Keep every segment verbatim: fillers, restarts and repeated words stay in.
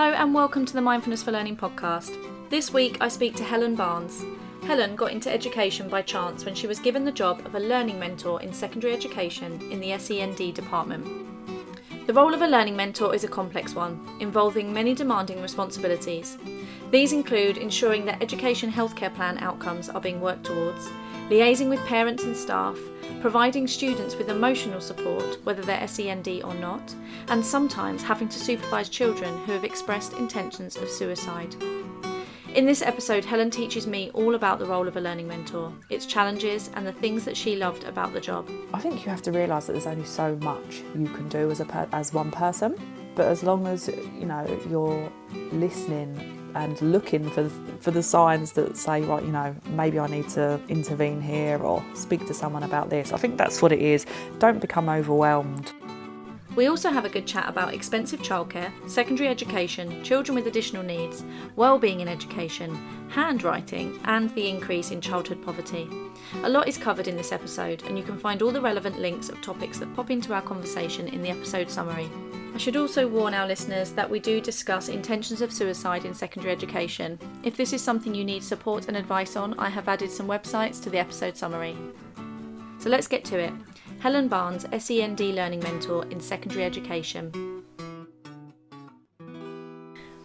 Hello and welcome to the Mindfulness for Learning podcast. This week I speak to Helen Barnes. Helen got into education by chance when she was given the job of a learning mentor in secondary education in the S E N D department. The role of a learning mentor is a complex one, involving many demanding responsibilities. These include ensuring that education healthcare plan outcomes are being worked towards, liaising with parents and staff, providing students with emotional support, whether they're S E N D or not, and sometimes having to supervise children who have expressed intentions of suicide. In this episode, Helen teaches me all about the role of a learning mentor, its challenges and the things that she loved about the job. I think you have to realise that there's only so much you can do as a per- as one person, but as long as you know you're listening and looking for for the signs that say, right, you know, maybe I need to intervene here or speak to someone about this. I think that's what it is. Don't become overwhelmed. We also have a good chat about expensive childcare, secondary education, children with additional needs, wellbeing in education, handwriting, and the increase in childhood poverty. A lot is covered in this episode, and you can find all the relevant links of topics that pop into our conversation in the episode summary. I should also warn our listeners that we do discuss intentions of suicide in secondary education. If this is something you need support and advice on, I have added some websites to the episode summary. So let's get to it. Helen Barnes, S E N D Learning Mentor in Secondary Education.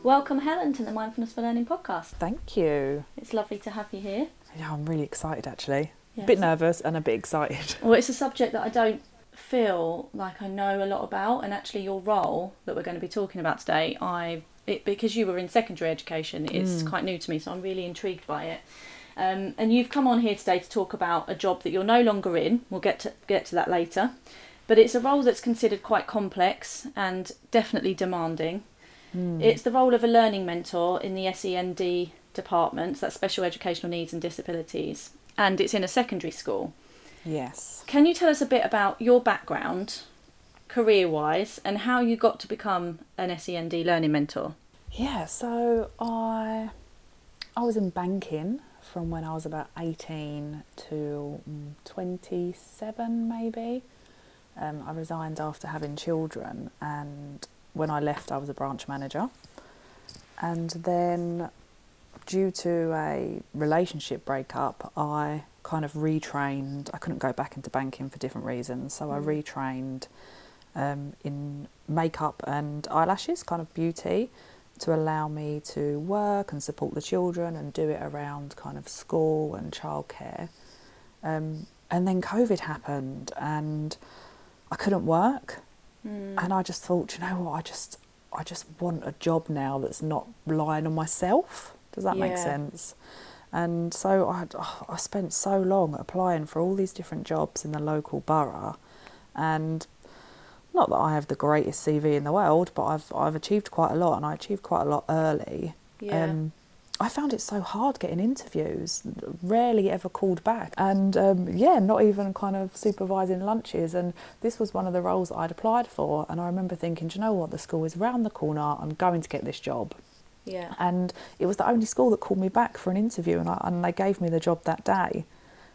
Welcome, Helen, to the Mindfulness for Learning podcast. Thank you. It's lovely to have you here. Yeah, I'm really excited, actually. Yes. A bit nervous and a bit excited. Well, it's a subject that I don't feel like I know a lot about, and actually your role that we're going to be talking about today, I it, because you were in secondary education, it's mm. quite new to me, so I'm really intrigued by it. Um, and you've come on here today to talk about a job that you're no longer in. We'll get to get to that later, but it's a role that's considered quite complex and definitely demanding. Mm. It's the role of a learning mentor in the S E N D department, so that's special educational needs and disabilities, and it's in a secondary school. Yes. Can you tell us a bit about your background, career-wise, and how you got to become an S E N D learning mentor? Yeah, so I I was in banking from when I was about eighteen to twenty-seven, maybe. Um, I resigned after having children, and when I left, I was a branch manager. And then, due to a relationship breakup, I kind of retrained. I couldn't go back into banking for different reasons, so I retrained um, in makeup and eyelashes, kind of beauty, to allow me to work and support the children and do it around kind of school and childcare. Um, and then COVID happened and I couldn't work. Mm. And I just thought, you know what, I just, I just want a job now that's not relying on myself. Does that yeah. make sense? And so I, oh, I spent so long applying for all these different jobs in the local borough, and not that I have the greatest C V in the world, but I've I've achieved quite a lot, and I achieved quite a lot early. Yeah. Um, I found it so hard getting interviews, rarely ever called back, and um, yeah, not even kind of supervising lunches. And this was one of the roles that I'd applied for, and I remember thinking, do you know what, the school is round the corner, I'm going to get this job. Yeah. And it was the only school that called me back for an interview, and I, and they gave me the job that day.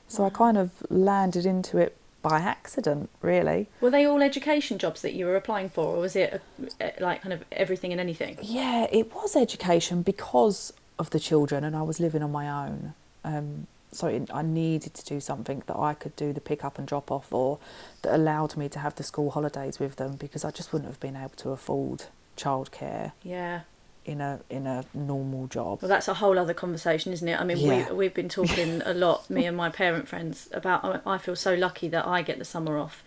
So wow. I kind of landed into it by accident, really. Were they all education jobs that you were applying for, or was it a, a, like kind of everything and anything? Yeah, it was education because of the children, and I was living on my own. Um, so it, I needed to do something that I could do the pick up and drop off, or that allowed me to have the school holidays with them, because I just wouldn't have been able to afford childcare. Yeah. in a in a normal job. Well, that's a whole other conversation, isn't it? I mean, yeah. we, we've been talking a lot, me and my parent friends, about I feel so lucky that I get the summer off.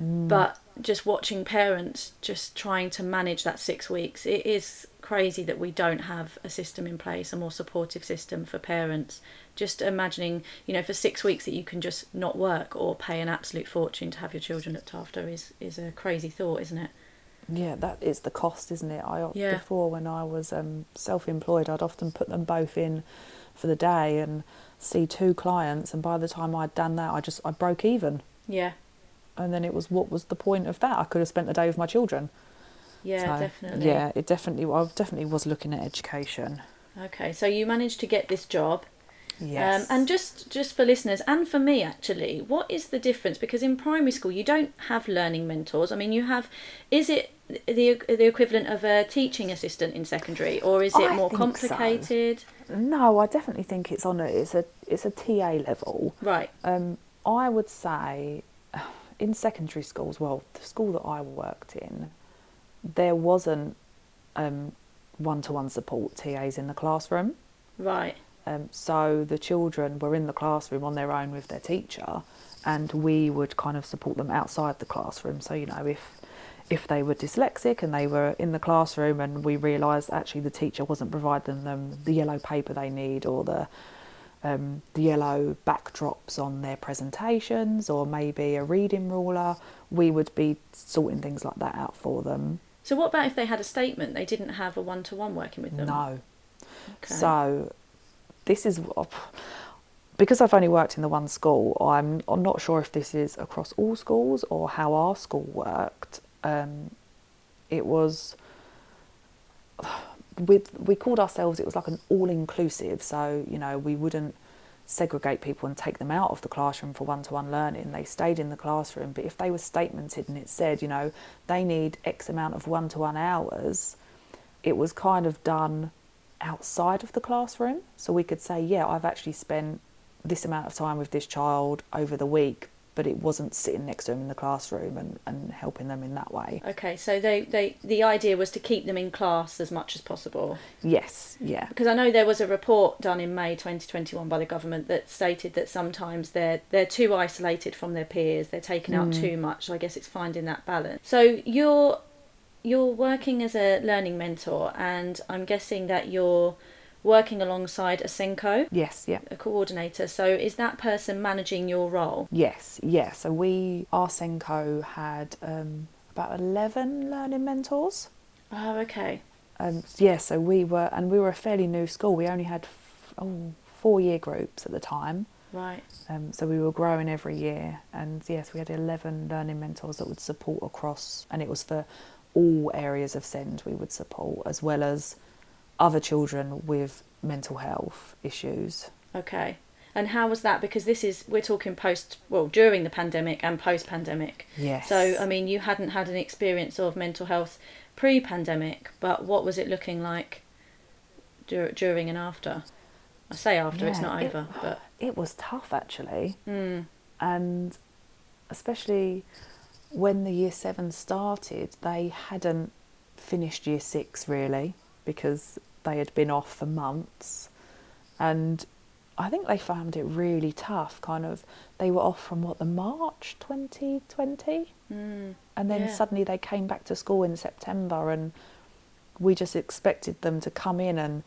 Mm. But just watching parents just trying to manage that six weeks, it is crazy that we don't have a system in place, a more supportive system for parents. Just imagining, you know, for six weeks that you can just not work or pay an absolute fortune to have your children looked after is, is a crazy thought, isn't it? Yeah, that is the cost, isn't it? I yeah. Before, when I was um, self-employed, I'd often put them both in for the day and see two clients, and by the time I'd done that, I just I broke even. Yeah. And then it was, what was the point of that? I could have spent the day with my children. Yeah, so, definitely. Yeah, it definitely. I definitely was looking at education. Okay, so you managed to get this job. Yes. Um, and just, just for listeners and for me, actually, what is the difference? Because in primary school, you don't have learning mentors. I mean, you have, is it the the equivalent of a teaching assistant in secondary, or is it I more complicated? So. No, I definitely think it's on a, it's a, it's a T A level. Right. Um, I would say in secondary schools, well, the school that I worked in, there wasn't um, one-to-one support T As in the classroom. Right. Um, so the children were in the classroom on their own with their teacher, and we would kind of support them outside the classroom. So, you know, if if they were dyslexic and they were in the classroom and we realised actually the teacher wasn't providing them the yellow paper they need, or the um, the yellow backdrops on their presentations, or maybe a reading ruler, we would be sorting things like that out for them. So what about if they had a statement, they didn't have a one-to-one working with them? No. Okay. So... This is, because I've only worked in the one school, I'm, I'm not sure if this is across all schools or how our school worked. Um, it was, with we called ourselves, it was like an all-inclusive. So, you know, we wouldn't segregate people and take them out of the classroom for one-to-one learning. They stayed in the classroom, but if they were statemented and it said, you know, they need X amount of one-to-one hours, it was kind of done outside of the classroom, so we could say, yeah, I've actually spent this amount of time with this child over the week, but it wasn't sitting next to them in the classroom and, and helping them in that way. Okay, so they, they the idea was to keep them in class as much as possible. Yes, yeah. Because I know there was a report done in May twenty twenty-one by the government that stated that sometimes they're they're too isolated from their peers, they're taken out mm. too much, so I guess it's finding that balance. So you're You're working as a learning mentor, and I'm guessing that you're working alongside a SENCO? Yes, yeah. A coordinator. So is that person managing your role? Yes, yeah. So we, our SENCO had um, about eleven learning mentors. Oh, okay. Um, yeah, so we were, and we were a fairly new school. We only had f- oh, four year groups at the time. Right. Um, so we were growing every year, and yes, we had eleven learning mentors that would support across, and it was for all areas of SEND we would support, as well as other children with mental health issues. Okay. And how was that? Because this is, we're talking post, well, during the pandemic and post-pandemic. Yes. So, I mean, you hadn't had an experience of mental health pre-pandemic, but what was it looking like dur- during and after? I say after, yeah, it's not over. It, but it was tough, actually. Mm. And especially... when the year seven started, they hadn't finished year six really, because they had been off for months, and I think they found it really tough. Kind of, they were off from what, the March twenty twenty, mm, and then yeah. suddenly they came back to school in September, and we just expected them to come in and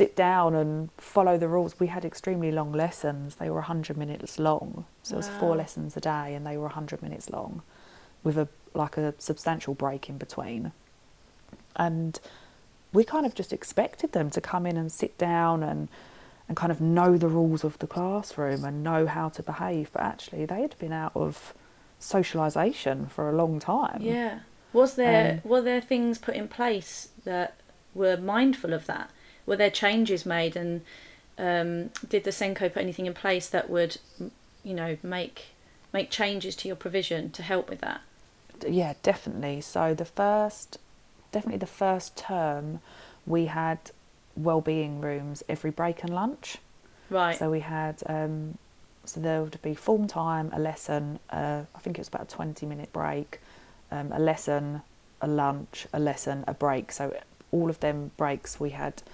sit down and follow the rules. We had extremely long lessons. They were one hundred minutes long. So wow. It was four lessons a day, and they were one hundred minutes long with a like a substantial break in between. And we kind of just expected them to come in and sit down and, and kind of know the rules of the classroom and know how to behave. But actually, they had been out of socialisation for a long time. Yeah. Was there um, were there things put in place that were mindful of that? Were there changes made, and um, did the SENCO put anything in place that would, you know, make make changes to your provision to help with that? Yeah, definitely. So the first, definitely the first term, we had wellbeing rooms every break and lunch. Right. So we had, um, so there would be form time, a lesson, uh, I think it was about a twenty minute break, um, a lesson, a lunch, a lesson, a break. So all of them breaks we had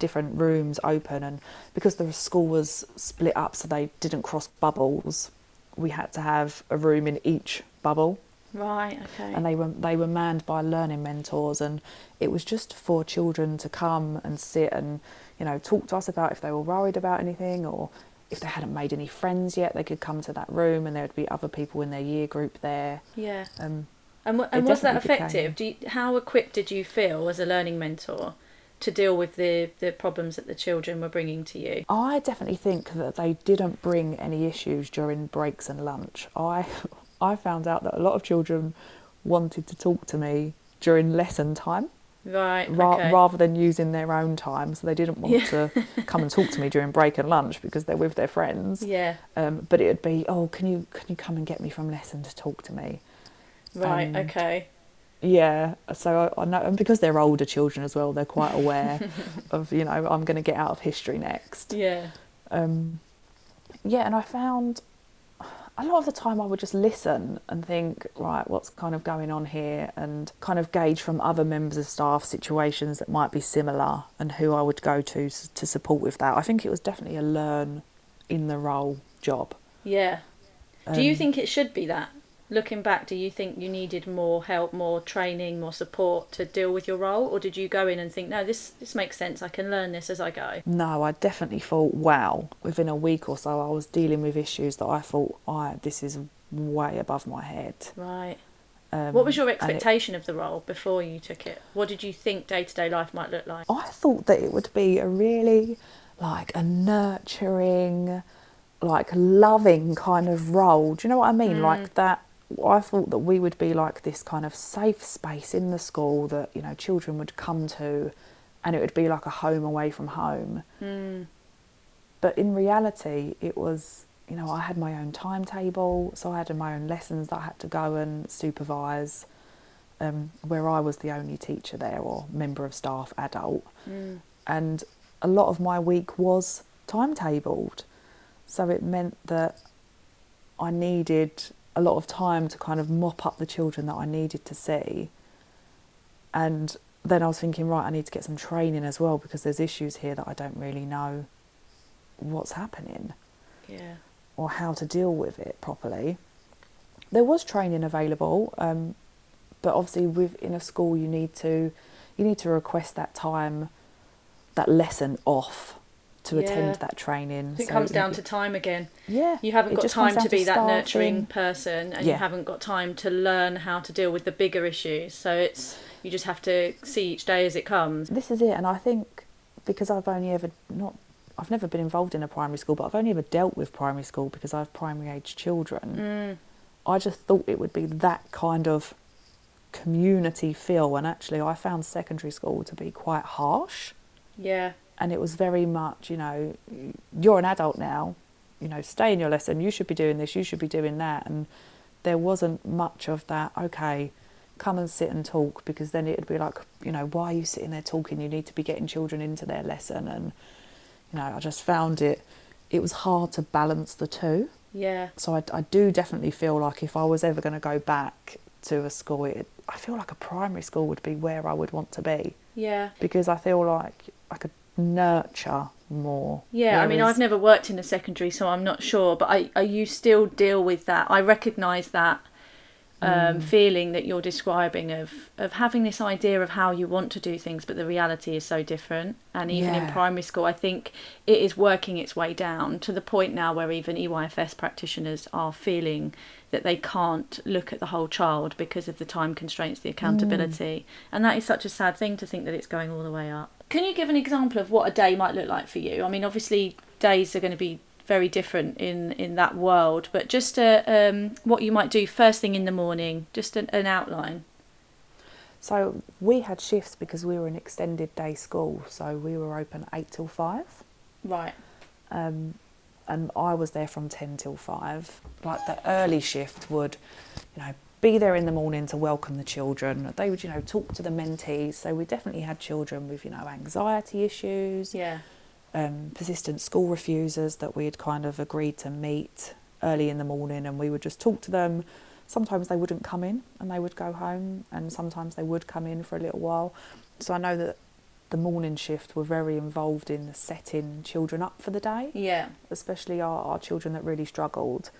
different rooms open, and because the school was split up so they didn't cross bubbles, we had to have a room in each bubble. Right, okay. And they were they were manned by learning mentors, and it was just for children to come and sit and, you know, talk to us about if they were worried about anything, or if they hadn't made any friends yet, they could come to that room and there would be other people in their year group there. Yeah. Um, and w- and was that effective? Do you, how equipped did you feel as a learning mentor to deal with the, the problems that the children were bringing to you? I definitely think that they didn't bring any issues during breaks and lunch. I I found out that a lot of children wanted to talk to me during lesson time. Right. Ra- okay. Rather than using their own time, so they didn't want yeah. to come and talk to me during break and lunch because they're with their friends. Yeah. Um, but it would be, oh, can you can you come and get me from lesson to talk to me? Right. And okay. Yeah. So I, I know, and because they're older children as well, they're quite aware of, you know, I'm going to get out of history next. Yeah. Um. Yeah, and I found a lot of the time I would just listen and think, right, what's kind of going on here, and kind of gauge from other members of staff situations that might be similar and who I would go to to support with that. I think it was definitely a learn in the role job. Yeah. Um, do you think it should be that? Looking back, do you think you needed more help, more training, more support to deal with your role? Or did you go in and think, no, this, this makes sense, I can learn this as I go? No, I definitely thought, wow, within a week or so I was dealing with issues that I thought, I this is way above my head. Right. Um, what was your expectation it, of the role before you took it? What did you think day-to-day life might look like? I thought that it would be a really, like, a nurturing, like, loving kind of role. Do you know what I mean? Mm. Like that. I thought that we would be like this kind of safe space in the school that, you know, children would come to, and it would be like a home away from home. Mm. But in reality, it was, you know, I had my own timetable, so I had my own lessons that I had to go and supervise, um, where I was the only teacher there or member of staff adult. Mm. And a lot of my week was timetabled. So it meant that I needed a lot of time to kind of mop up the children that I needed to see. And then I was thinking, right, I need to get some training as well, because there's issues here that I don't really know what's happening. Yeah. Or how to deal with it properly. There was training available, um, but obviously within a school you need to you need to request that time, that lesson off to yeah. attend that training. It so comes down it, to time again. Yeah. You haven't got time to be that nurturing in. person, and yeah. you haven't got time to learn how to deal with the bigger issues. So it's you just have to see each day as it comes. This is it. And I think because I've only ever not I've never been involved in a primary school, but I've only ever dealt with primary school because I have primary age children. Mm. I just thought it would be that kind of community feel, and actually I found secondary school to be quite harsh. Yeah. And it was very much, you know, you're an adult now, you know, stay in your lesson, you should be doing this, you should be doing that. And there wasn't much of that, okay, come and sit and talk, because then it would be like, you know, why are you sitting there talking? You need to be getting children into their lesson. And, you know, I just found it, it was hard to balance the two. Yeah. So I, I do definitely feel like if I was ever going to go back to a school, it, I feel like a primary school would be where I would want to be. Yeah. Because I feel like I could nurture more. Yeah, whereas... I mean, I've never worked in a secondary, so I'm not sure, but I, I you still deal with that. I recognise that um, mm. feeling that you're describing of, of having this idea of how you want to do things, but the reality is so different. And even yeah. in primary school, I think it is working its way down to the point now where even E Y F S practitioners are feeling that they can't look at the whole child because of the time constraints, the accountability. Mm. And that is such a sad thing to think that it's going all the way up. Can you give an example of what a day might look like for you? I mean, obviously, days are going to be very different in, in that world, but just a, um, what you might do first thing in the morning, just an, an outline. So we had shifts because we were an extended day school, so we were open eight till five. Right. Um, and I was there from ten till five. Like the early shift would, you know, be there in the morning to welcome the children. They would, you know, talk to the mentees. So we definitely had children with, you know, anxiety issues, yeah, um, persistent school refusers that we had kind of agreed to meet early in the morning, and we would just talk to them. Sometimes they wouldn't come in and they would go home, and sometimes they would come in for a little while. So I know that the morning shift were very involved in setting children up for the day. Yeah. Especially our, our children that really struggled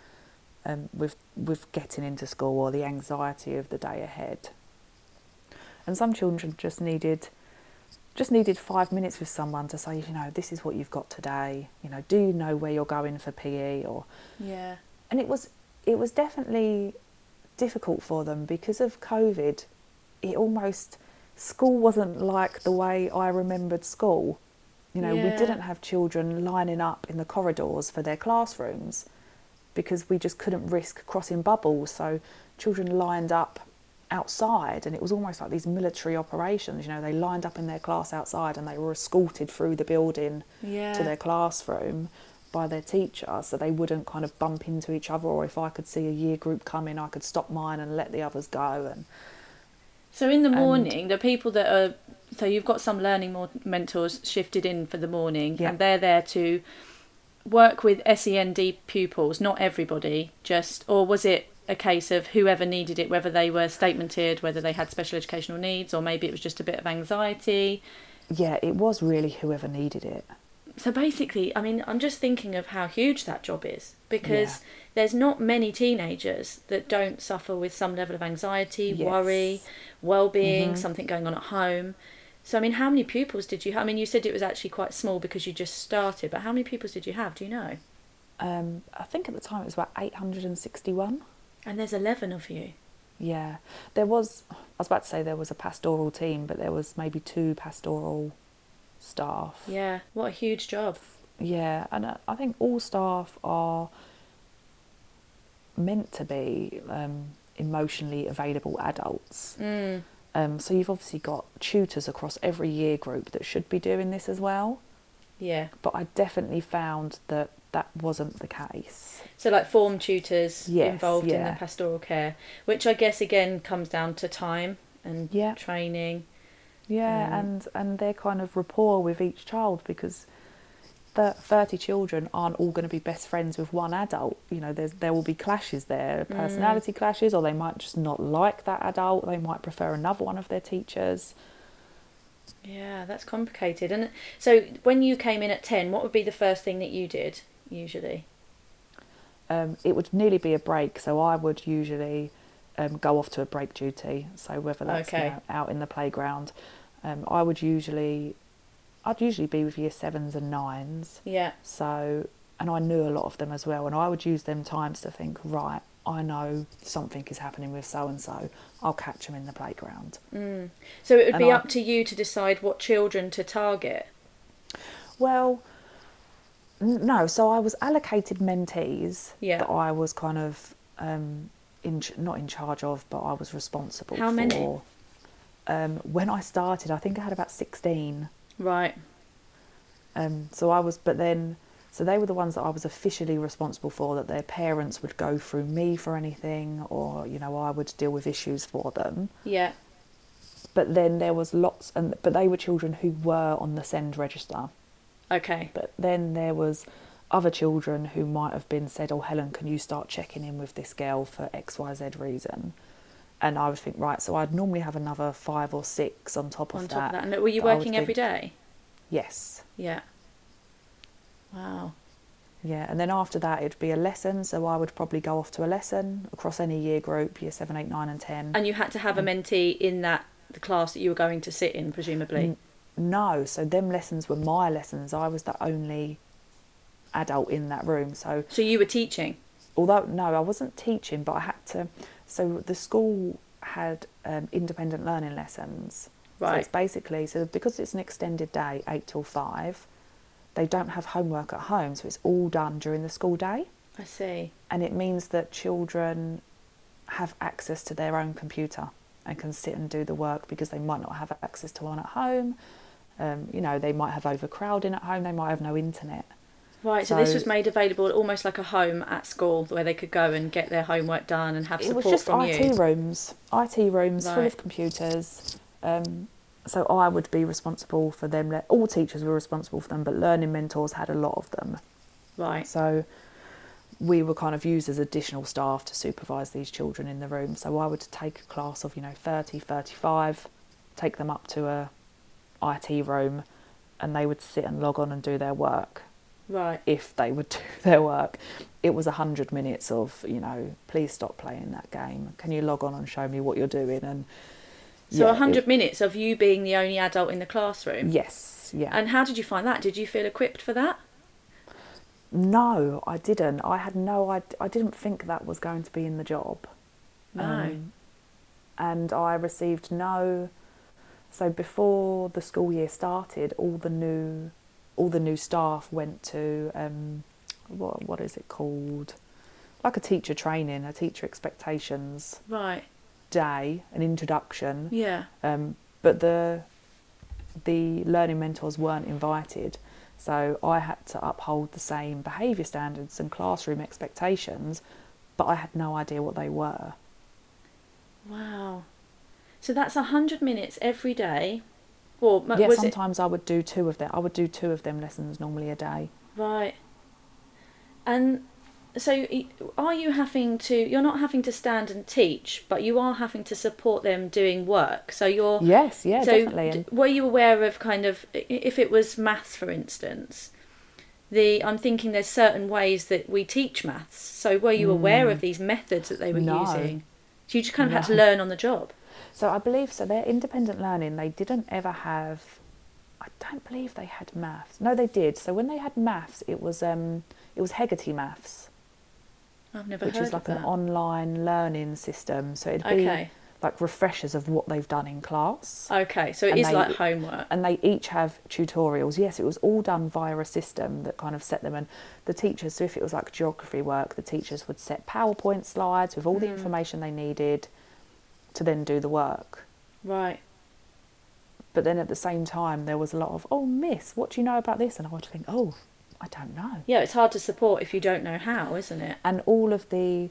Um, with with getting into school, or the anxiety of the day ahead. And some children just needed just needed five minutes with someone to say, you know, this is what you've got today. You know, do you know where you're going for P E? Or yeah. And it was it was definitely difficult for them because of COVID. It almost school wasn't like the way I remembered school. You know, yeah. we didn't have children lining up in the corridors for their classrooms, because we just couldn't risk crossing bubbles. So children lined up outside, and it was almost like these military operations. You know, they lined up in their class outside and they were escorted through the building yeah. to their classroom by their teacher, so they wouldn't kind of bump into each other, or if I could see a year group coming, I could stop mine and let the others go. And so in the morning, the people that are, so you've got some learning mentors shifted in for the morning yeah. and they're there to work with S E N D pupils, not everybody, just, or was it a case of whoever needed it, whether they were statemented, whether they had special educational needs, or maybe it was just a bit of anxiety? Yeah, it was really whoever needed it. So basically, I mean, I'm just thinking of how huge that job is, because yeah. there's not many teenagers that don't suffer with some level of anxiety, yes. worry, well-being, mm-hmm. something going on at home. So, I mean, how many pupils did you have? I mean, you said it was actually quite small because you just started, but how many pupils did you have? Do you know? Um, I think at the time it was about eight hundred sixty-one. And there's eleven of you. Yeah. There was, I was about to say there was a pastoral team, but there was maybe two pastoral staff. Yeah, what a huge job. Yeah, and I think all staff are meant to be um, emotionally available adults. Mm. Um, so you've obviously got tutors across every year group that should be doing this as well. Yeah. But I definitely found that that wasn't the case. So like form tutors yes, involved yeah. in the pastoral care, which I guess again comes down to time and yeah. training. Yeah, um, and, and their kind of rapport with each child, because thirty children aren't all going to be best friends with one adult. You know, there's, there will be clashes there, personality mm. clashes, or they might just not like that adult. They might prefer another one of their teachers. Yeah, that's complicated. And so when you came in at ten, what would be the first thing that you did usually? Um, it would nearly be a break, so I would usually um, go off to a break duty. So whether that's okay. you know, out in the playground, um, I would usually... I'd usually be with year sevens and nines. Yeah. So, and I knew a lot of them as well, and I would use them times to think, right, I know something is happening with so-and-so, I'll catch them in the playground. Mm. So it would and be I, up to you to decide what children to target? Well, no, so I was allocated mentees yeah. that I was kind of, um, in, not in charge of, but I was responsible for. How many? Um, when I started, I think I had about sixteen. Right. Um, so I was, but then, so they were the ones that I was officially responsible for, that their parents would go through me for anything, or, you know, I would deal with issues for them. Yeah. But then there was lots, and but they were children who were on the SEND register. Okay. But then there was other children who might have been said, oh, Helen, can you start checking in with this girl for X Y Z reason? And I would think, right, so I'd normally have another five or six on top of on that. On top of that. And were you working every day? Yes. Yeah. Wow. Yeah, and then after that, it'd be a lesson. So I would probably go off to a lesson across any year group, year seven, eight, nine and ten. And you had to have um, a mentee in that the class that you were going to sit in, presumably? N- no, so them lessons were my lessons. I was the only adult in that room. So, so you were teaching? Although, no, I wasn't teaching, but I had to... So the school had um, independent learning lessons. Right. So it's basically, so because it's an extended day, eight till five, they don't have homework at home, so it's all done during the school day. I see. And it means that children have access to their own computer and can sit and do the work, because they might not have access to one at home. Um, you know, they might have overcrowding at home, they might have no internet. Right, so, so this was made available almost like a home at school, where they could go and get their homework done and have support from you. It was just I T rooms, I T rooms right. full of computers. Um, so I would be responsible for them. All teachers were responsible for them, but learning mentors had a lot of them. Right. So we were kind of used as additional staff to supervise these children in the room. So I would take a class of, you know, thirty, thirty-five, take them up to a I T room, and they would sit and log on and do their work. Right. If they would do their work. It was one hundred minutes of, you know, please stop playing that game. Can you log on and show me what you're doing? And So yeah, one hundred it... minutes of you being the only adult in the classroom? Yes, yeah. And how did you find that? Did you feel equipped for that? No, I didn't. I had no I, I didn't think that was going to be in the job. No. Um, and I received no... So before the school year started, all the new... all the new staff went to, um, what what is it called? Like a teacher training, a teacher expectations. Right. day, an introduction. Yeah. Um, but the the learning mentors weren't invited, so I had to uphold the same behaviour standards and classroom expectations, but I had no idea what they were. Wow. So that's one hundred minutes every day? Or yeah, was sometimes it... I would do two of them. I would do two of them lessons normally a day. Right. And so are you having to, you're not having to stand and teach, but you are having to support them doing work. So you're... Yes, yeah, so definitely. D- were you aware of kind of, if it was maths, for instance, the I'm thinking there's certain ways that we teach maths. So were you aware mm. of these methods that they were no. using? So you just kind of no. had to learn on the job? So I believe, so their independent learning, they didn't ever have, I don't believe they had maths. No, they did. So when they had maths, it was um, it was Hegarty Maths. I've never heard of that. Which is like an online learning system. So it'd be okay. like refreshers of what they've done in class. Okay, so it is like homework. And they each have tutorials. Yes, it was all done via a system that kind of set them. And the teachers, so if it was like geography work, the teachers would set PowerPoint slides with all mm. the information they needed to then do the work. Right. But then at the same time, there was a lot of, oh, miss, what do you know about this? And I would think, oh, I don't know. Yeah, it's hard to support if you don't know how, isn't it? And all of the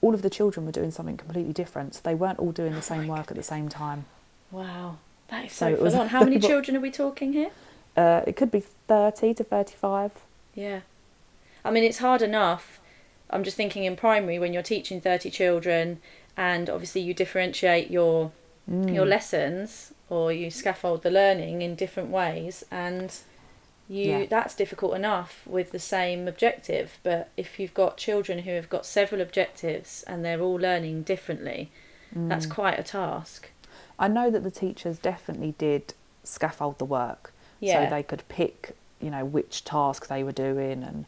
all of the children were doing something completely different. So they weren't all doing the same oh work goodness. At the same time. Wow, that is so, so full on. How many children are we talking here? Uh, it could be thirty to thirty-five. Yeah. I mean, it's hard enough. I'm just thinking in primary when you're teaching thirty children and obviously you differentiate your mm. your lessons or you scaffold the learning in different ways and... You yeah. That's difficult enough with the same objective, but if you've got children who have got several objectives and they're all learning differently, mm. that's quite a task. I know that the teachers definitely did scaffold the work, yeah. so they could pick, you know, which task they were doing, and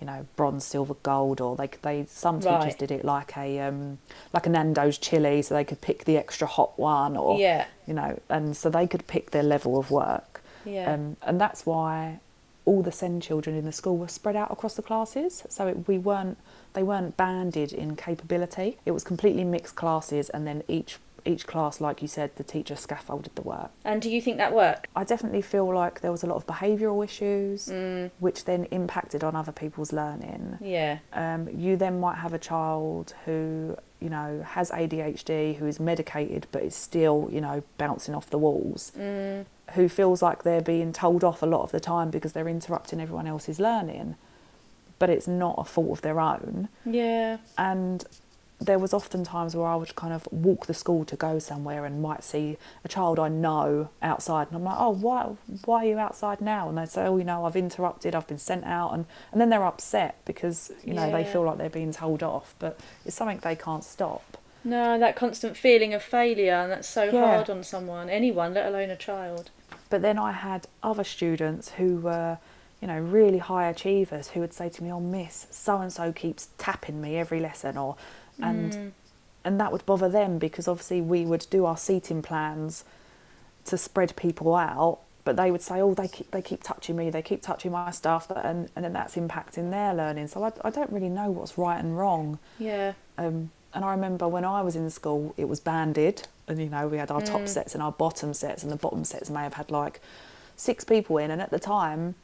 you know, bronze, silver, gold, or they they some teachers right. did it like a um like a Nando's chili, so they could pick the extra hot one, or yeah. you know, and so they could pick their level of work. Yeah. Um, and that's why all the SEND children in the school were spread out across the classes. So it, we weren't they weren't banded in capability. It was completely mixed classes, and then each each class, like you said, the teacher scaffolded the work. And do you think that worked? I definitely feel like there was a lot of behavioural issues, mm. which then impacted on other people's learning. Yeah. Um, you then might have a child who, you know, has A D H D, who is medicated, but is still, you know, bouncing off the walls. Mm. Who feels like they're being told off a lot of the time because they're interrupting everyone else's learning, but it's not a fault of their own. Yeah. And there was often times where I would kind of walk the school to go somewhere and might see a child I know outside, and I'm like, oh, why, why are you outside now? And they say, oh, you know, I've interrupted, I've been sent out, and, and then they're upset because, you know, yeah. they feel like they're being told off, but it's something they can't stop. No, that constant feeling of failure, and that's so yeah. hard on someone, anyone, let alone a child. But then I had other students who were, you know, really high achievers who would say to me, oh, miss, so-and-so keeps tapping me every lesson, or and mm. and that would bother them because obviously we would do our seating plans to spread people out, but they would say, oh, they keep, they keep touching me, they keep touching my stuff, and, and then that's impacting their learning. So I, I don't really know what's right and wrong. Yeah. Um, and I remember when I was in school, it was banded. And, you know, we had our mm. top sets and our bottom sets, and the bottom sets may have had like six people in. And at the time,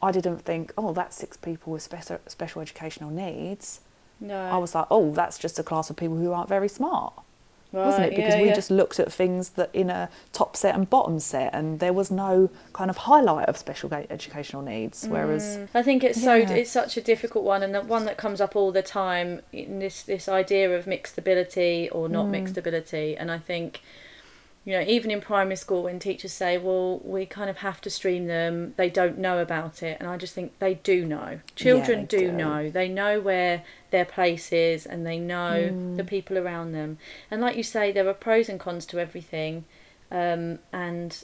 I didn't think, oh, that's six people with special, special educational needs. No. I was like, oh, that's just a class of people who aren't very smart, right, wasn't it? Because yeah, we yeah. just looked at things that in a top set and bottom set, and there was no kind of highlight of special educational needs. Whereas mm. I think it's yeah. so it's such a difficult one, and the one that comes up all the time, this this idea of mixed ability or not mm. mixed ability. And I think, you know, even in primary school, when teachers say, well, we kind of have to stream them, they don't know about it. And I just think they do know. Children yeah, do, do know. They know where their place is, and they know mm. the people around them. And like you say, there are pros and cons to everything. Um, and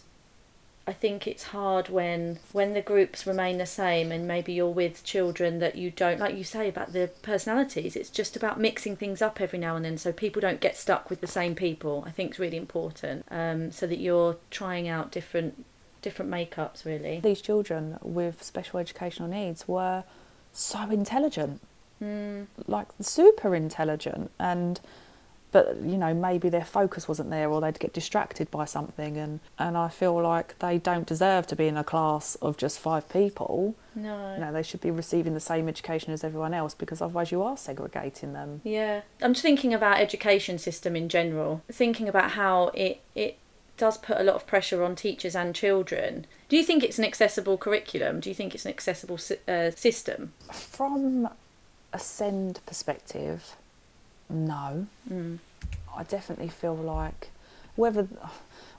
I think it's hard when, when the groups remain the same, and maybe you're with children that you don't, like you say about the personalities, it's just about mixing things up every now and then so people don't get stuck with the same people. I think it's really important, um, so that you're trying out different different makeups, really. These children with special educational needs were so intelligent, mm. like super intelligent, and but you know, maybe their focus wasn't there, or they'd get distracted by something, and and I feel like they don't deserve to be in a class of just five people. No, you know, they should be receiving the same education as everyone else, because otherwise you are segregating them. Yeah, I'm just thinking about education system in general, thinking about how it it does put a lot of pressure on teachers and children. Do you think it's an accessible curriculum? Do you think it's an accessible uh, system? From a SEND perspective, no. Mm. I definitely feel like whether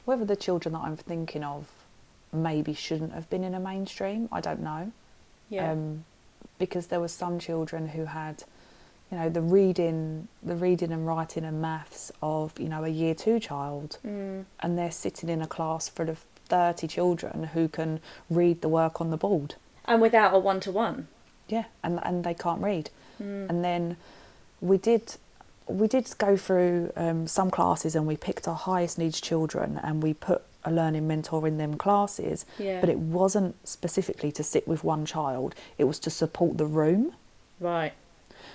whether the children that I'm thinking of maybe shouldn't have been in a mainstream, I don't know. Yeah. Um, because there were some children who had, you know, the reading, the reading and writing and maths of, you know, a year two child, mm. and they're sitting in a class full of thirty children who can read the work on the board. And without a one-to-one. Yeah, and and they can't read. Mm. And then we did, we did go through um, some classes, and we picked our highest needs children, and we put a learning mentor in them classes. Yeah. But it wasn't specifically to sit with one child. It was to support the room. Right.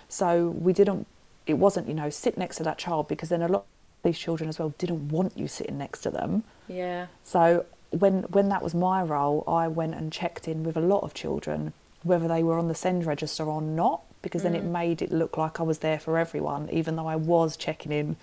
So we didn't, it wasn't, you know, sit next to that child, because then a lot of these children as well didn't want you sitting next to them. Yeah. So when when that was my role, I went and checked in with a lot of children, whether they were on the SEND register or not, because mm. then it made it look like I was there for everyone, even though I was checking in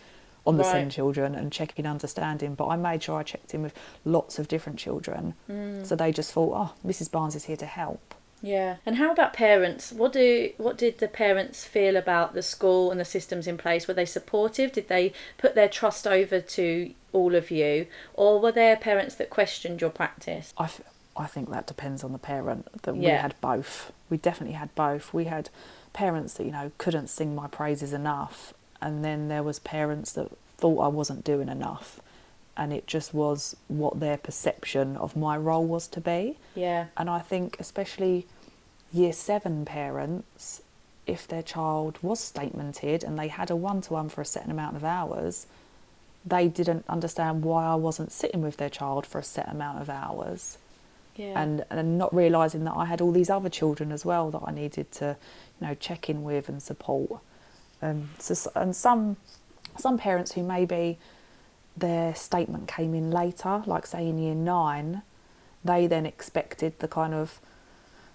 on the right. SEND children and checking understanding. But I made sure I checked in with lots of different children. Mm. So they just thought, oh, Missus Barnes is here to help. Yeah. And how about parents? What do what did the parents feel about the school and the systems in place? Were they supportive? Did they put their trust over to all of you? Or were there parents that questioned your practice? I, f- I think that depends on the parent. That yeah. We had both. We definitely had both. We had parents that, you know, couldn't sing my praises enough. And then there was parents that thought I wasn't doing enough. And it just was what their perception of my role was to be. Yeah. And I think especially year seven parents, if their child was statemented and they had a one-to-one for a certain amount of hours, they didn't understand why I wasn't sitting with their child for a set amount of hours. Yeah. And, and not realising that I had all these other children as well that I needed to, you know, check in with and support. Um, so, and some some parents who maybe their statement came in later, like say in year nine, they then expected the kind of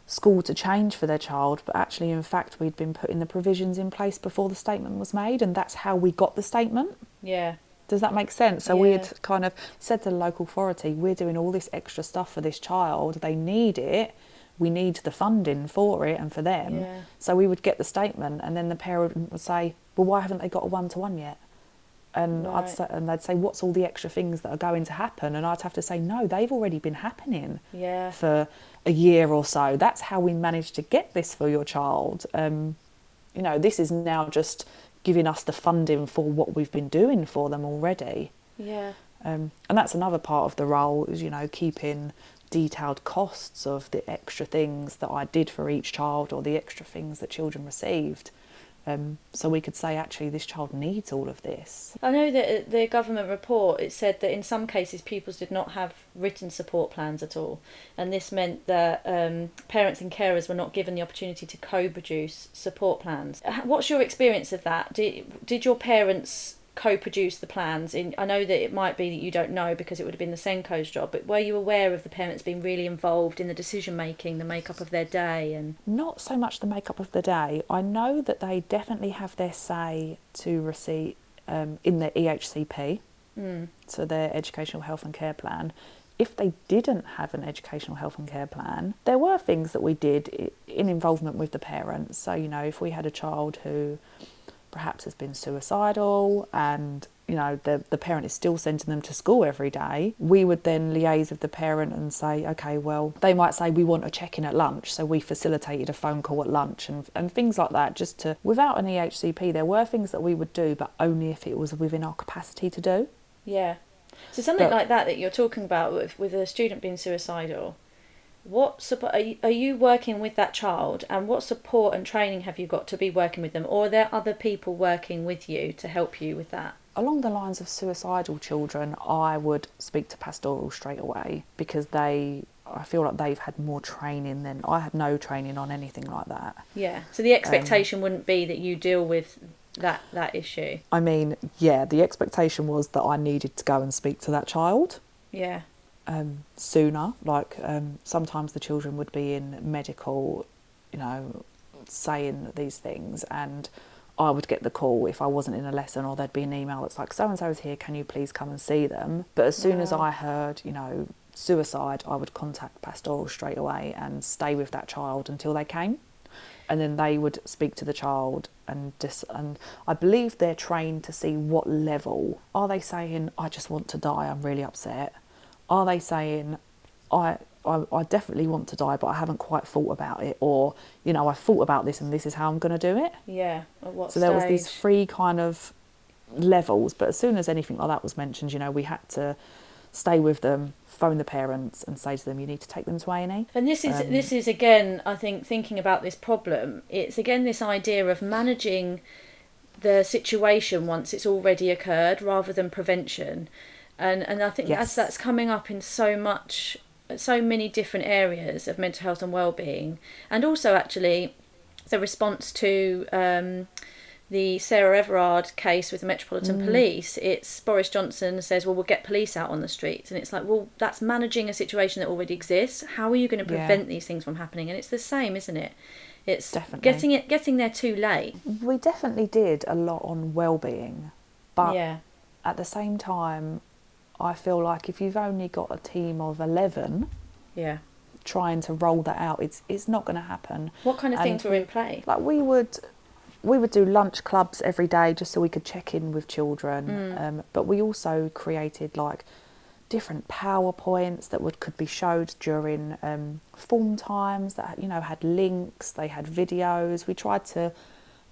school to change for their child, but actually in fact we'd been putting the provisions in place before the statement was made, and that's how we got the statement. Yeah. Does that make sense? So yeah. we had kind of said to the local authority, we're doing all this extra stuff for this child, they need it, we need the funding for it and for them. Yeah. So we would get the statement, and then the parent would say, well, why haven't they got a one-to-one yet? And right. I'd say, and they'd say, what's all the extra things that are going to happen? And I'd have to say, no, they've already been happening yeah. for a year or so. That's how we managed to get this for your child. Um, you know, this is now just giving us the funding for what we've been doing for them already. Yeah. Um, and that's another part of the role is, you know, keeping detailed costs of the extra things that I did for each child or the extra things that children received. Um, so we could say, actually, this child needs all of this. I know that the government report, it said that in some cases pupils did not have written support plans at all. And this meant that um, parents and carers were not given the opportunity to co-produce support plans. What's your experience of that? Did, did your parents co-produce the plans? In, I know that it might be that you don't know because it would have been the SENCO's job, but were you aware of the parents being really involved in the decision-making, the make-up of their day? And not so much the make-up of the day. I know that they definitely have their say to receive um, in their E H C P, mm. so their Educational Health and Care Plan. If they didn't have an Educational Health and Care Plan, there were things that we did in involvement with the parents. So, you know, if we had a child who perhaps has been suicidal and, you know, the, the parent is still sending them to school every day, we would then liaise with the parent and say, OK, well, they might say we want a check-in at lunch. So we facilitated a phone call at lunch and, and things like that just to, without an E H C P, there were things that we would do, but only if it was within our capacity to do. Yeah. So something but, like that that you're talking about with, with a student being suicidal, what support are you working with that child, and what support and training have you got to be working with them, or are there other people working with you to help you with that? Along the lines of suicidal children, I would speak to pastoral straight away because they, I feel like they've had more training than I had. No training on anything like that. Yeah. So the expectation um, wouldn't be that you deal with that that issue? I mean, yeah, the expectation was that I needed to go and speak to that child. Yeah. Um, sooner, like um, sometimes the children would be in medical, you know, saying these things, and I would get the call if I wasn't in a lesson, or there'd be an email that's like, so-and-so is here, can you please come and see them? But as soon yeah. as I heard, you know, suicide, I would contact pastoral straight away and stay with that child until they came. And then they would speak to the child, and dis- and I believe they're trained to see what level. Are they saying, I just want to die, I'm really upset? Are they saying, I, I I definitely want to die, but I haven't quite thought about it, or, you know, I thought about this and this is how I'm going to do it? Yeah, at what stage? So there was these three kind of levels, but as soon as anything like that was mentioned, you know, we had to stay with them, phone the parents and say to them, you need to take them to A and E. And this is um, this is again, I think, thinking about this problem, it's again this idea of managing the situation once it's already occurred rather than prevention. And and I think yes. that's, that's coming up in so much, so many different areas of mental health and wellbeing. And also actually the response to um, the Sarah Everard case with the Metropolitan mm. Police, it's Boris Johnson says, well, we'll get police out on the streets. And it's like, well, that's managing a situation that already exists. How are you going to prevent yeah. these things from happening? And it's the same, isn't it? It's definitely getting it, getting there too late. We definitely did a lot on wellbeing, but yeah. at the same time, I feel like if you've only got a team of eleven yeah. trying to roll that out, it's it's not going to happen. What kind of and things were in play? Like we would... we would do lunch clubs every day just so we could check in with children. Mm. Um, but we also created like different PowerPoints that would could be showed during um, form times that, you know, had links, they had videos. We tried to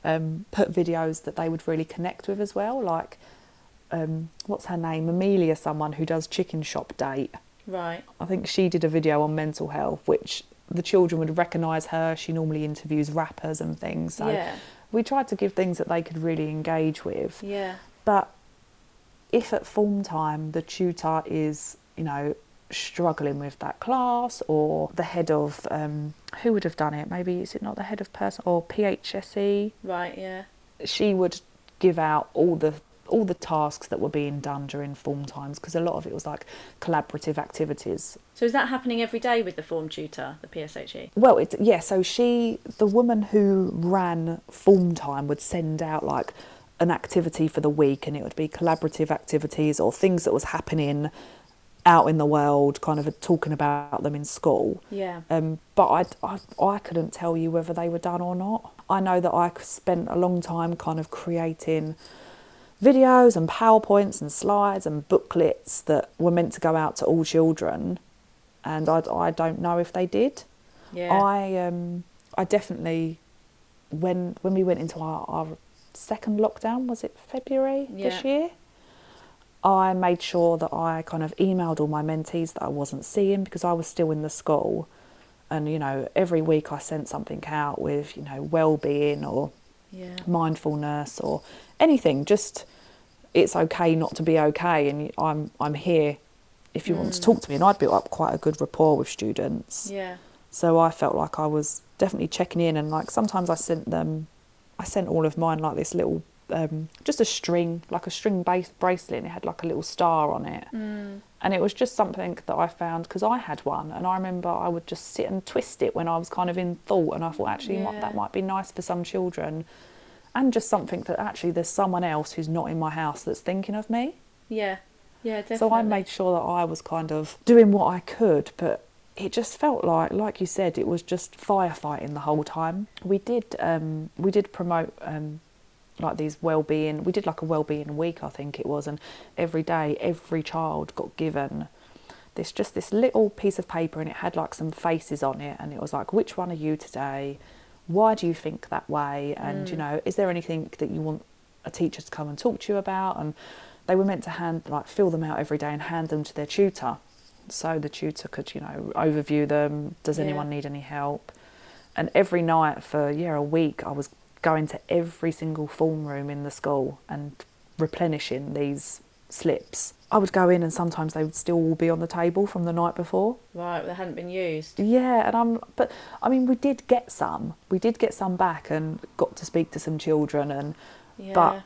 um, put videos that they would really connect with as well. Like, um, what's her name? Amelia, someone who does Chicken Shop Date. Right. I think she did a video on mental health, which the children would recognise her. She normally interviews rappers and things. So. Yeah. We tried to give things that they could really engage with. Yeah. But if at form time the tutor is, you know, struggling with that class, or the head of, um, who would have done it? Maybe is it not the head of person or P H S E? Right, yeah. She would give out all the all the tasks that were being done during form times, because a lot of it was like collaborative activities. So is that happening every day with the form tutor, the P S H E? Well, it's, yeah, so she, the woman who ran form time would send out like an activity for the week, and it would be collaborative activities or things that was happening out in the world, kind of talking about them in school. Yeah. Um, but I, I, I couldn't tell you whether they were done or not. I know that I spent a long time kind of creating videos and PowerPoints and slides and booklets that were meant to go out to all children, and I, I don't know if they did. Yeah. I um I definitely when when we went into our, our second lockdown, was it February yeah. this year? I made sure that I kind of emailed all my mentees that I wasn't seeing, because I was still in the school, and you know every week I sent something out with you know well-being or yeah. mindfulness or anything, just it's okay not to be okay, and I'm I'm here if you mm. want to talk to me. And I'd built up quite a good rapport with students, yeah so I felt like I was definitely checking in. And like sometimes I sent them I sent all of mine like this little um just a string like a string base bracelet, and it had like a little star on it, mm. and it was just something that I found, because I had one, and I remember I would just sit and twist it when I was kind of in thought, and I thought actually yeah. that might be nice for some children. And just something that actually there's someone else who's not in my house that's thinking of me. Yeah, yeah, definitely. So I made sure that I was kind of doing what I could, but it just felt like, like you said, it was just firefighting the whole time. We did, um, we did promote um, like these wellbeing. We did like a wellbeing week, I think it was, and every day, every child got given this just this little piece of paper, and it had like some faces on it, and it was like, which one are you today? Why do you think that way? And, mm. you know, is there anything that you want a teacher to come and talk to you about? And they were meant to hand, like, fill them out every day and hand them to their tutor. So the tutor could, you know, overview them. Does yeah. anyone need any help? And every night for, yeah, a week, I was going to every single form room in the school and replenishing these slips. I would go in, and sometimes they would still all be on the table from the night before. Right, well, they hadn't been used. Yeah, and I'm, but I mean, we did get some. We did get some back, and got to speak to some children, and yeah. but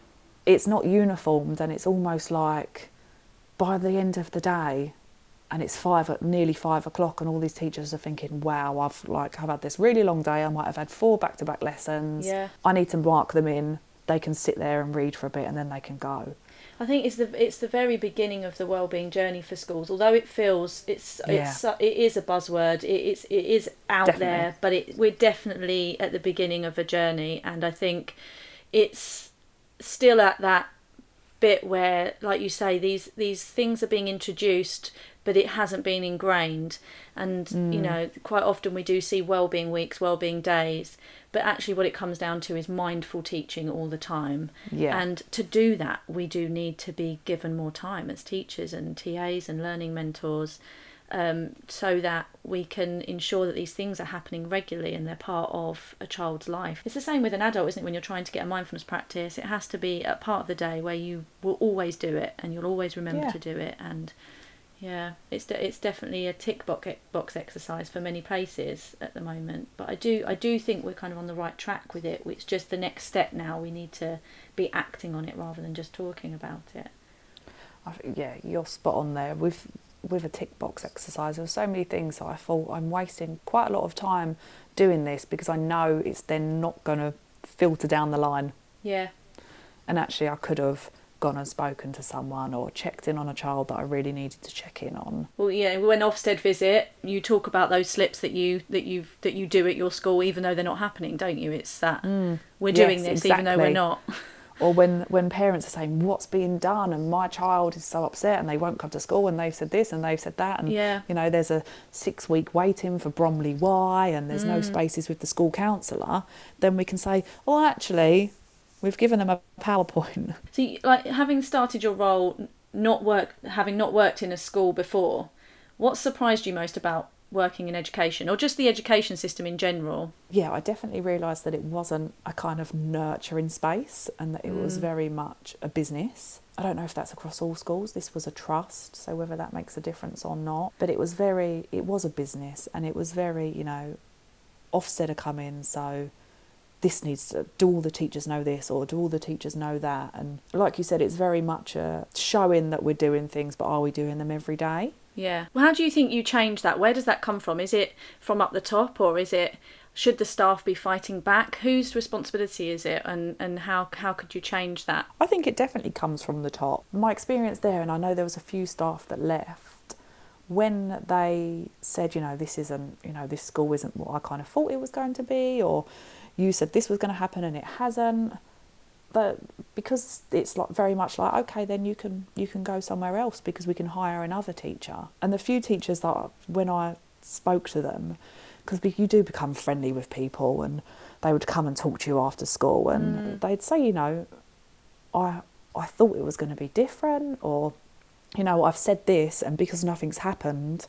it's not uniformed, and it's almost like by the end of the day, and it's five, nearly five o'clock, and all these teachers are thinking, wow, I've like I've had this really long day. I might have had four back-to-back lessons. Yeah. I need to mark them in. They can sit there and read for a bit, and then they can go. I think it's the it's the very beginning of the wellbeing journey for schools. Although it feels it's yeah. it's it is a buzzword. It, it's it is out definitely. there, but it, we're definitely at the beginning of a journey, and I think it's still at that bit where, like you say, these these things are being introduced, but it hasn't been ingrained. And, mm. you know, quite often we do see wellbeing weeks, wellbeing days, but actually what it comes down to is mindful teaching all the time. Yeah. And to do that, we do need to be given more time as teachers and T As and learning mentors, um, so that we can ensure that these things are happening regularly and they're part of a child's life. It's the same with an adult, isn't it, when you're trying to get a mindfulness practice? It has to be a part of the day where you will always do it and you'll always remember yeah. to do it. And... yeah, it's de- it's definitely a tick box exercise for many places at the moment. But I do I do think we're kind of on the right track with it. It's just the next step now. We need to be acting on it rather than just talking about it. I, yeah, you're spot on there. With with a tick box exercise, there were so many things that I thought I'm wasting quite a lot of time doing this because I know it's then not going to filter down the line. Yeah. And actually I could have gone and spoken to someone or checked in on a child that I really needed to check in on. Well, yeah, when Ofsted visit, you talk about those slips that you that you that you do at your school, even though they're not happening, don't you? It's that mm. we're yes, doing this exactly. even though we're not. Or when when parents are saying, "What's being done?" and my child is so upset and they won't come to school and they've said this and they've said that, and yeah. you know, there's a six week waiting for Bromley Y and there's mm. no spaces with the school counsellor. Then we can say, "Oh, actually." We've given them a PowerPoint. So, like, having started your role, not work, having not worked in a school before, what surprised you most about working in education, or just the education system in general? Yeah, I definitely realised that it wasn't a kind of nurturing space, and that it mm. was very much a business. I don't know if that's across all schools. This was a trust, so whether that makes a difference or not. But it was very, it was a business, and it was very, you know, Ofsted are coming, so... this needs to, do all the teachers know this, or do all the teachers know that? And like you said, it's very much a showing that we're doing things, but are we doing them every day? Yeah. Well, how do you think you change that? Where does that come from? Is it from up the top, or is it, should the staff be fighting back? Whose responsibility is it, and, and how, how could you change that? I think it definitely comes from the top. My experience there, and I know there was a few staff that left, when they said, you know, this isn't, you know, this school isn't what I kind of thought it was going to be, or... you said this was going to happen and it hasn't, but because it's like very much like, okay, then you can you can go somewhere else because we can hire another teacher. And the few teachers that when I spoke to them, because you do become friendly with people, and they would come and talk to you after school, and mm. they'd say, you know, I I thought it was going to be different, or, you know, I've said this and because nothing's happened,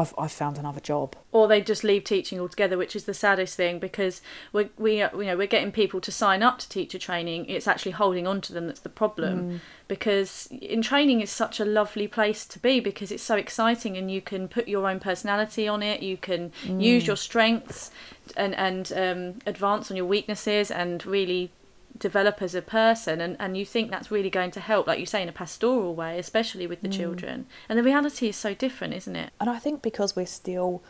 I've I've found another job. Or they just leave teaching altogether, which is the saddest thing, because we we you know we're getting people to sign up to teacher training. It's actually holding on to them that's the problem. Mm. Because in training is such a lovely place to be, because it's so exciting and you can put your own personality on it. You can mm. use your strengths and and um, advance on your weaknesses and really develop as a person, and, and you think that's really going to help, like you say, in a pastoral way, especially with the mm. children. And the reality is so different, isn't it? And I think because we're still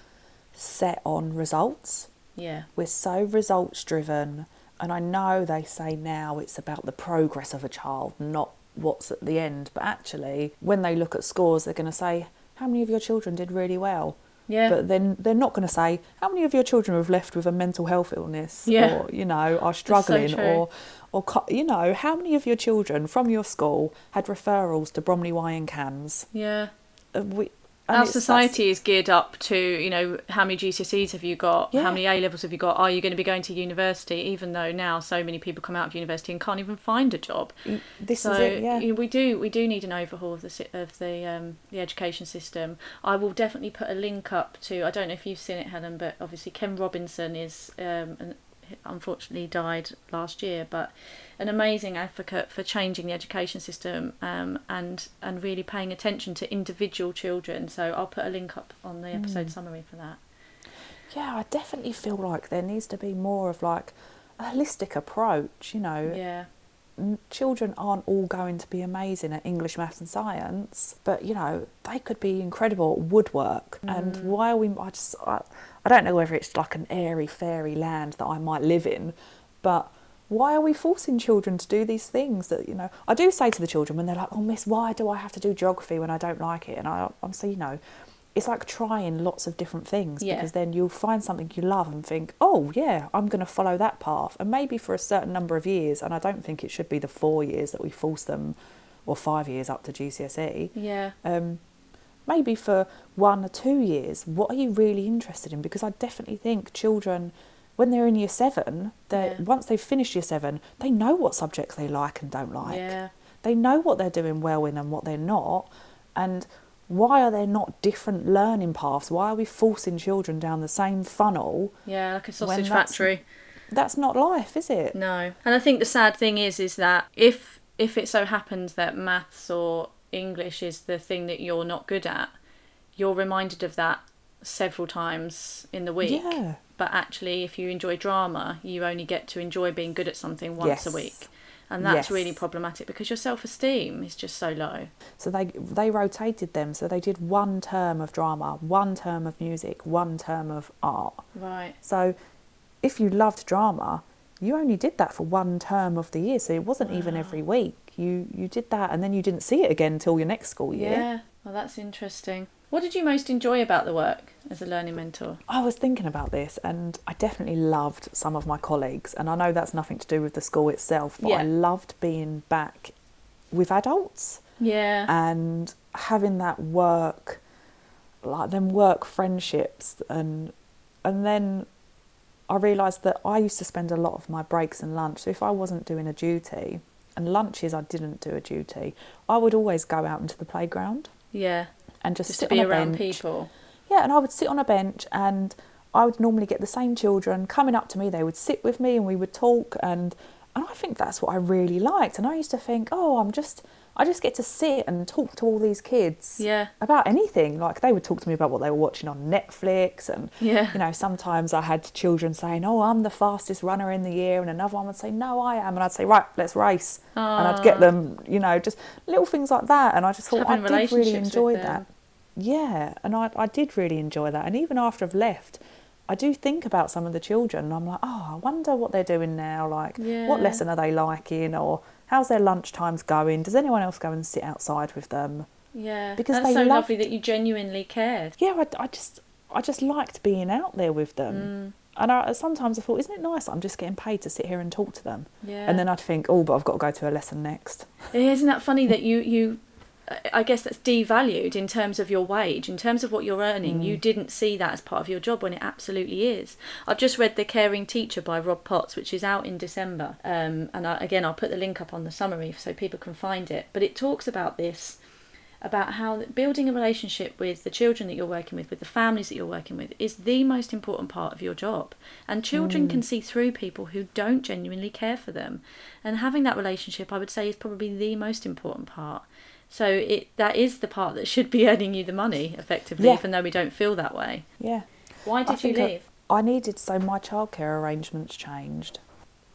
set on results, yeah, we're so results driven, and I know they say now it's about the progress of a child, not what's at the end, but actually when they look at scores, they're going to say, how many of your children did really well? Yeah. But then they're not going to say, how many of your children have left with a mental health illness, yeah. or, you know, are struggling, so or, or you know, how many of your children from your school had referrals to Bromley Y and Cams? Yeah. Uh, we, Our society is geared up to, you know, how many G C S Es have you got? Yeah. How many A-levels have you got? Are you going to be going to university? Even though now so many people come out of university and can't even find a job. This so, is it, yeah. You know, we do we do need an overhaul of the of the um, the education system. I will definitely put a link up to, I don't know if you've seen it, Helen, but obviously Ken Robinson is um, an, unfortunately died last year, but an amazing advocate for changing the education system, um, and and really paying attention to individual children. So I'll put a link up on the episode mm. summary for that. Yeah, I definitely feel like there needs to be more of like a holistic approach, you know. Yeah. children aren't all going to be amazing at English, maths and science, but, you know, they could be incredible at woodwork. Mm. And why are we... I just... I, I don't know whether it's like an airy, fairy land that I might live in, but why are we forcing children to do these things that, you know... I do say to the children when they're like, oh, miss, why do I have to do geography when I don't like it? And I, I'm so, you know... It's like trying lots of different things, yeah. because then you'll find something you love and think, oh, yeah, I'm going to follow that path. And maybe for a certain number of years, and I don't think it should be the four years that we force them, or five years up to G C S E. Yeah. Um, maybe for one or two years, what are you really interested in? Because I definitely think children, when they're in year seven, yeah. once they've finished year seven, they know what subjects they like and don't like. Yeah. They know what they're doing well in and what they're not. And... why are there not different learning paths? Why are we forcing children down the same funnel? Yeah, like a sausage that's, factory. That's not life, is it? No. And I think the sad thing is, is that if if it so happens that maths or English is the thing that you're not good at, you're reminded of that several times in the week. Yeah. But actually, if you enjoy drama, you only get to enjoy being good at something once yes. a week. And that's yes. really problematic because your self-esteem is just so low. So they they rotated them. So they did one term of drama, one term of music, one term of art. Right. So if you loved drama, you only did that for one term of the year. So it wasn't wow. even every week. You, you did that and then you didn't see it again until your next school year. Yeah. Well, that's interesting. What did you most enjoy about the work as a learning mentor? I was thinking about this and I definitely loved some of my colleagues, and I know that's nothing to do with the school itself, but yeah. I loved being back with adults. Yeah. And having that work, like them work friendships, and and then I realised that I used to spend a lot of my breaks and lunch, so if I wasn't doing a duty, and lunches I didn't do a duty, I would always go out into the playground. Yeah. And just, just sit to be on a around bench. people. Yeah, and I would sit on a bench and I would normally get the same children coming up to me. They would sit with me and we would talk, and and I think that's what I really liked. And I used to think, oh, I'm just I just get to sit and talk to all these kids yeah. about anything. Like they would talk to me about what they were watching on Netflix, and yeah. you know, sometimes I had children saying, oh, I'm the fastest runner in the year, and another one would say, no, I am, and I'd say, right, let's race. Aww. And I'd get them, you know, just little things like that, and I just thought Having I did really enjoy that. Yeah, and I, I did really enjoy that. And even after I've left, I do think about some of the children and I'm like, oh, I wonder what they're doing now, like yeah. what lesson are they liking, or how's their lunchtimes going? Does anyone else go and sit outside with them? Yeah, because that's they so loved... lovely that you genuinely cared. Yeah, I, I just I just liked being out there with them. Mm. And I, sometimes I thought, isn't it nice I'm just getting paid to sit here and talk to them? Yeah. And then I'd think, oh, but I've got to go to a lesson next. Isn't that funny that you... you... I guess that's devalued in terms of your wage, in terms of what you're earning. Mm. You didn't see that as part of your job when it absolutely is. I've just read The Caring Teacher by Rob Potts, which is out in December. Um, and I, again, I'll put the link up on the summary so people can find it. But it talks about this, about how building a relationship with the children that you're working with, with the families that you're working with, is the most important part of your job. And children mm. can see through people who don't genuinely care for them. And having that relationship, I would say, is probably the most important part. So it that is the part that should be earning you the money, effectively, yeah. even though we don't feel that way. Yeah. Why did you leave? I, I needed, so my childcare arrangements changed.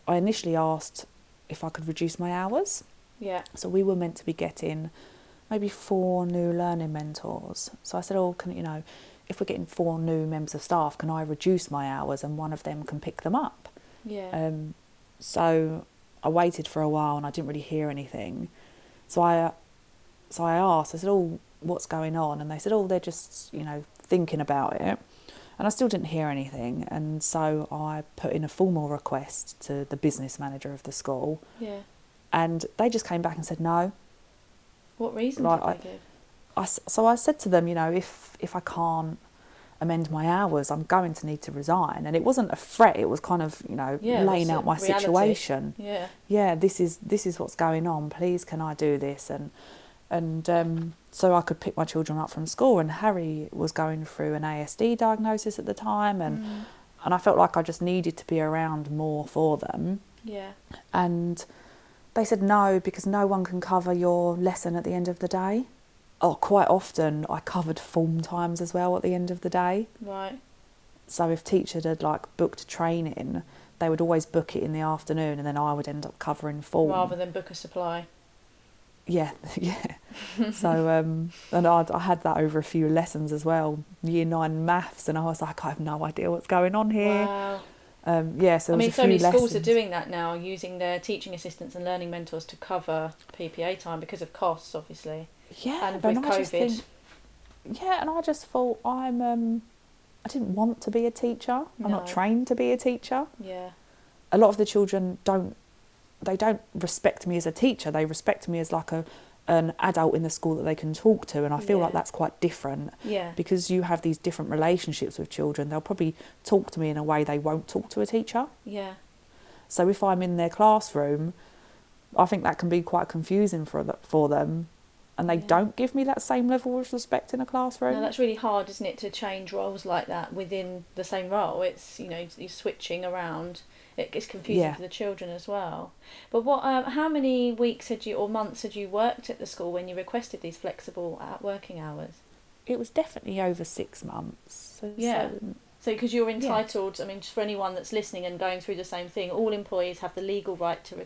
I initially asked if I could reduce my hours. Yeah. So we were meant to be getting maybe four new learning mentors. So I said, oh, can you know, if we're getting four new members of staff, can I reduce my hours and one of them can pick them up? Yeah. Um. So I waited for a while and I didn't really hear anything. So I... So I asked, I said, oh, what's going on? And they said, oh, they're just, you know, thinking about it. And I still didn't hear anything. And so I put in a formal request to the business manager of the school. Yeah. And they just came back and said no. What reason like, did they give? I, so I said to them, you know, if, if I can't amend my hours, I'm going to need to resign. And it wasn't a threat. It was kind of, you know, yeah, laying out my reality. situation. Yeah. Yeah, this is this is what's going on. Please, can I do this? And... And um, so I could pick my children up from school, and Harry was going through an A S D diagnosis at the time, and mm. and I felt like I just needed to be around more for them. Yeah. And they said no, because no one can cover your lesson at the end of the day. Oh, quite often I covered form times as well at the end of the day. Right. So if teacher had like booked training, they would always book it in the afternoon, and then I would end up covering form. Rather than book a supply. Yeah, yeah. So, um, and I'd, I had that over a few lessons as well, year nine maths, and I was like, I have no idea what's going on here. Wow. Um, yeah, so I mean, so many schools are doing that now, using their teaching assistants and learning mentors to cover P P A time because of costs, obviously. Yeah, and with COVID. Think, yeah, and I just thought I'm. Um, I didn't want to be a teacher. I'm no. not trained to be a teacher. Yeah. A lot of the children don't. They don't respect me as a teacher. They respect me as like a an adult in the school that they can talk to, and I feel yeah. like that's quite different. Yeah. Because you have these different relationships with children, they'll probably talk to me in a way they won't talk to a teacher. Yeah. So if I'm in their classroom, I think that can be quite confusing for for them, and they yeah. don't give me that same level of respect in a classroom. No, that's really hard, isn't it, to change roles like that within the same role. It's, you know, you're switching around. It gets confusing yeah. for the children as well. But what? Um, how many weeks had you, or months had you worked at the school when you requested these flexible working hours? It was definitely over six months. So, yeah. So because so you're entitled, yeah. I mean, for anyone that's listening and going through the same thing, all employees have the legal right to re-